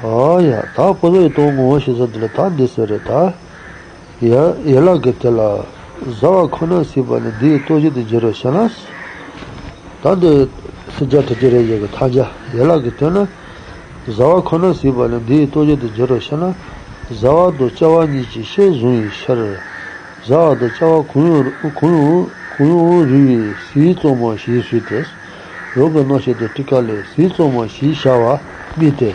Oh, yeah, top of the tongue washes at the time this reta. Yeah, Yelagitella Zawakuna Sivan D. Toji the Jerusalem. Tande Sujata Jereja Taja Yelagitana Zawakuna Sivan D. Toji the Jerusalem. Zawa do Chawa Nichi Zui Sher Zawa do Chawa Kuru Ri Sitomo Shi Sweetest Robanoshi the Tikale Sitomo Shi Shawa Bite.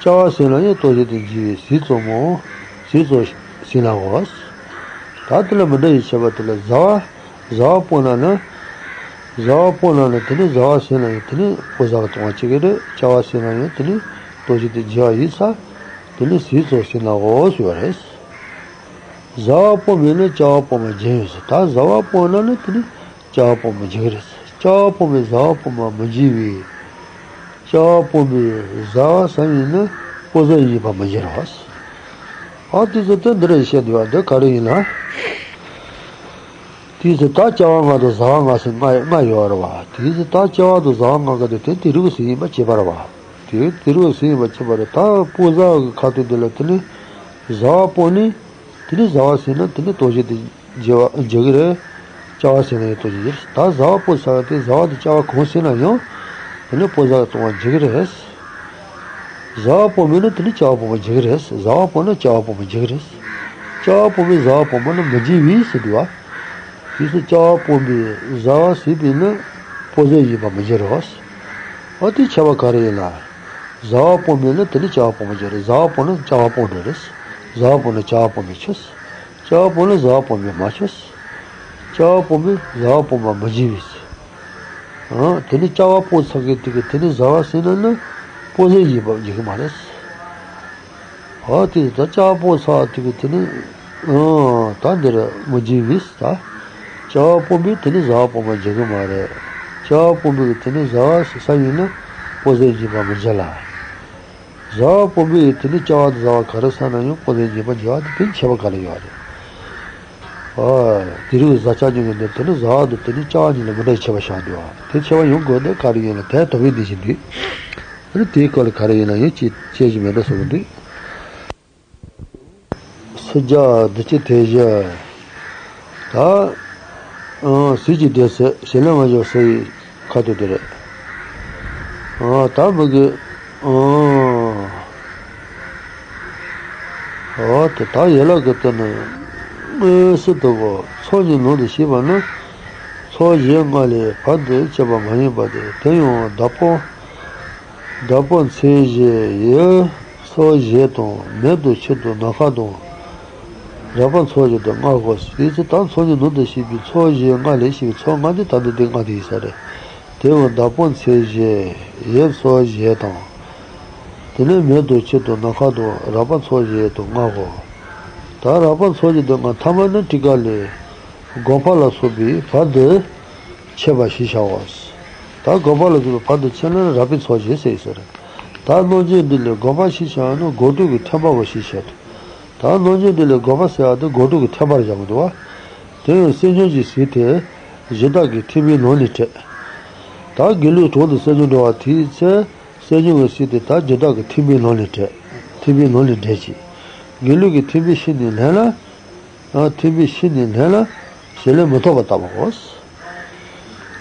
Chawa Sinai told it in G. Sitomo, Sito Sinahos, Tatla Made Shabatla Zawa Ponana Tini, Zawa Sinai Tini, Pozatma Chigre, Chawa Sinai Tini, told it in Jaisa, Tini Sito Sinahos, whereas Zawa Pomina, Chawa Poma James, Ta Zawa Ponana Tini, Chawa Poma Jigres, Chawa Poma Zawa Poma Majivi. Chapobi Zawa Samina Posayi Pamajeros. What is the tender shed you are the Karina? Tis a touch of the Zangas in my Yorwa. Tis a touch of the Zangas at the Tirusi Machibarava. Tirusi Machibarata, Posa, Catu de Latini, Zawaponi, Tinizawasina, Tinitoji Jagre, Chawasina to years. Tazaposati, Zaw the Chawakosina. Posa to one jiggers. Zapomino to the chop of a jiggers, Zap on a chop of a jiggers. Chop of his up on one of the GV, Sidua. He's a chop of the Zawa Sibina, Posayi Bamajeros. What is Chavacarilla? Zapomino to the chop of a jerry, Zap on a chop on the rest, Zap on a chop of mitches, Chop on a Zap on the matches, Chop of it, Zap on my jivis. Tini Chawa Posaki, Tini Zawa Sinana, Posi Jimaris. What is the Chaposa Tibetini? Oh, Tandera Mujivista. Chapobi Tinizapoma Jigumare. Chapobi Tinizawa Sayina, Posi Jimajala. Zapobi Tinichawa Zakarasana, Posi Jimaja, Pinchavakarayad. Oh, Tiru is charging in the tennis, how the tennis charge in the Mudachava Shandua. Teacher, you go there carrying a tat of it, isn't it? You take all carrying a change medals of the Suja, the Chitasia. Ah, Siji, the Selamajo say, cut it direct. Ah, Tabag, oh, the Tayela got an. Sitovo, so you know the Shivana, so Yamale, Padre, Chabamanibadi, Tayo, Dapon says, yeah, so Jeton, Medo Cheto, Nahado, Dapon Soja, the Marcos, is it on so you know the ship, so Yamale, she so many other things at his head. Tayo, Dapon says, yeah, so Jeton, the name Medo Cheto, Nahado, Rapan Soja, to Mago. Tarabon Soji the Matamana Tigali, Gopala Subi, Father Chevashisha was. Ta Gopala to Father Channel, Rapid Soji says it. Ta noji de la Goma Shishano, go to Gutaba was she said. Ta noji de la Goma Sada, go to Gutaba Jamdua. Then Senjoji City, Jedagi Tibi Nonite. Ta Gilu told the Senjoa teacher, Senjoa City, Ta Jedagi Tibi Nonite, Tibi Nonitechi. Gilugi Tibishin in Hella, Tibishin in Hella, Selemotovatavos.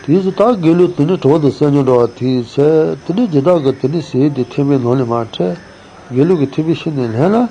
Tis a tag Gilutin told the Senor Tis, Tinijaga Tennessee, the Timin Holy Marte, Gilugi Tibishin in Hella,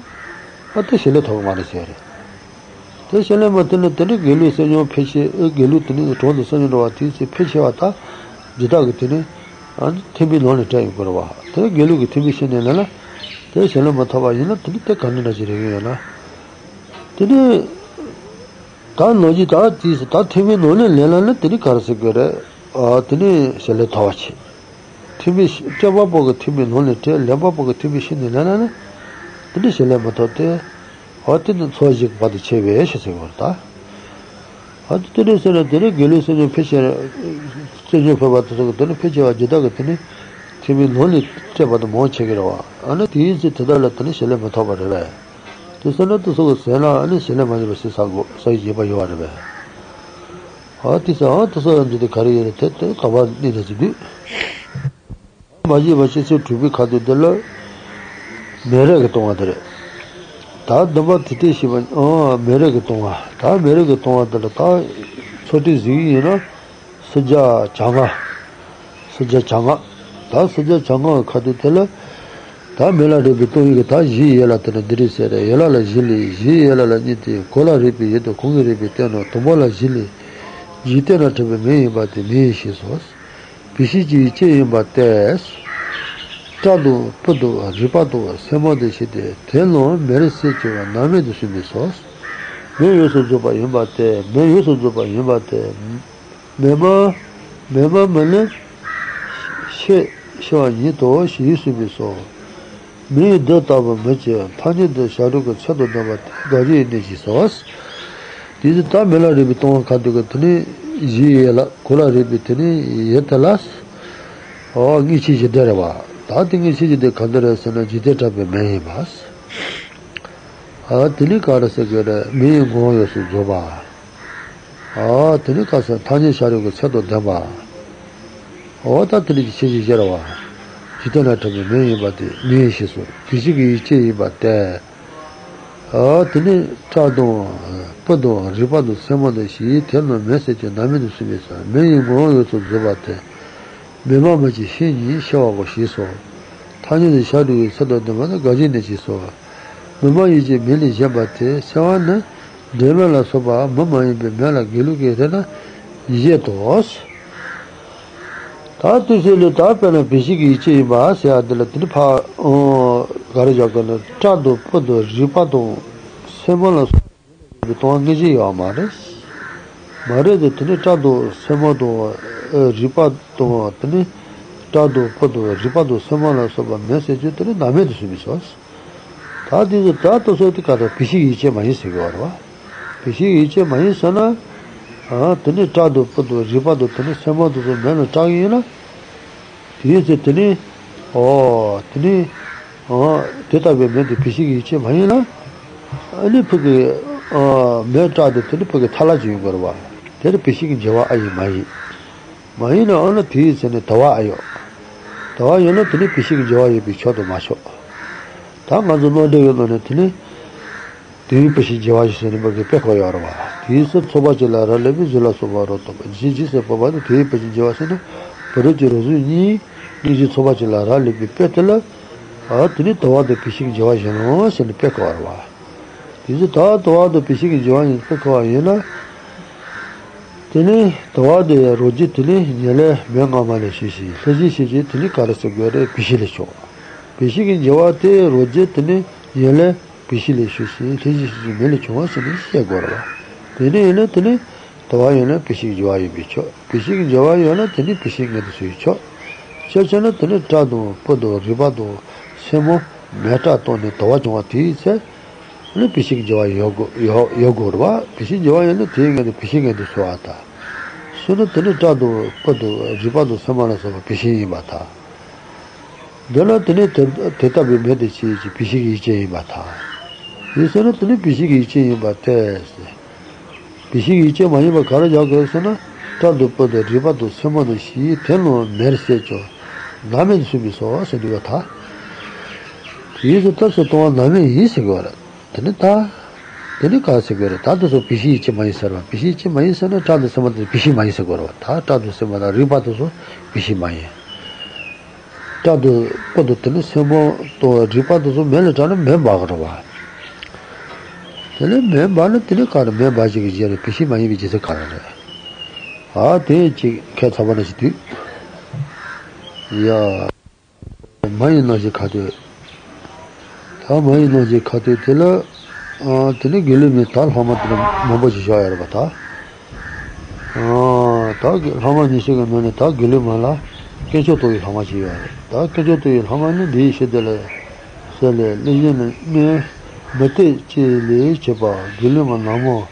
Mate Chile Cheba, Gilimanamo,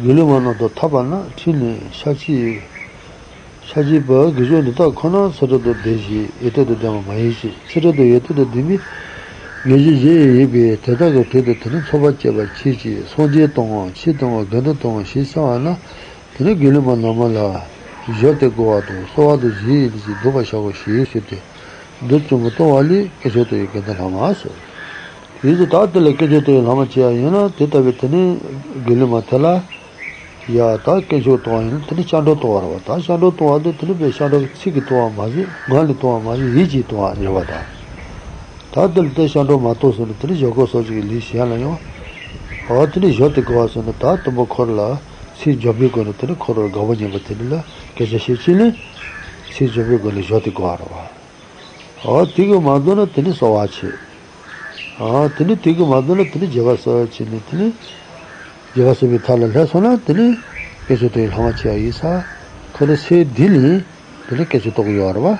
Gilimano the Tabana, Chile, Shajiba, Gizu the Takona, Saturday Deji, Eta the Damaishi, Saturday Eta the Dimi, Yaji, Tadago, Tetan, Sobacheva, Chichi, Sojeton, Chiton, Ganaton, Shisana, the Gilimanamala, Jote Goato, Soa the Z, the Dobashago, she is it. Dotumoto Ali, Kajoto, you get the Hamas. This is the legacy to Hamachia, you know, Teta Vitani, Gilimatala, Yata, Kejotoin, Trishado to Arvata, Shado to other Tribe, Shado Sikito Mazi, Galito Mazi, Yiji to Anivata. Tatal Teshado Matos and Trijogos of Lisiano, or Trijotikoas and the Tatabocola, Si Jobigo and the Tricor Governing Matilla, Kesachile, Si Jobigo and Joticoarva. Or Tigo Madonna Tenisovaci. Tini Tigo Madonna, Tini Javasa Chinitini, Javasa Vitala Lesona, Tini, Kesutu Hamachia Isa, Kodese Dili, Tini Kesuto Yorva,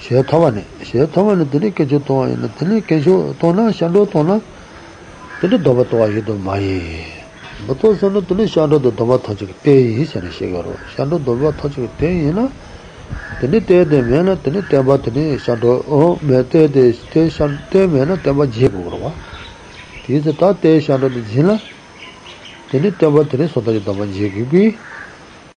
Sheatavani, Tini Kesuto, and Tini Kesutona, Shandotona, Tini Dovatoa Yudomai. But also not Tini Shando the Dovatoji Pay, his and Shigaro, Shando Dovatoji Pay, you know. Tenite de mena, tenite abatini, shadow, oh, mete de station, te mena, taba jibura. Tis a tate shadow de zilla. Tenite abatini, so that it was jibi.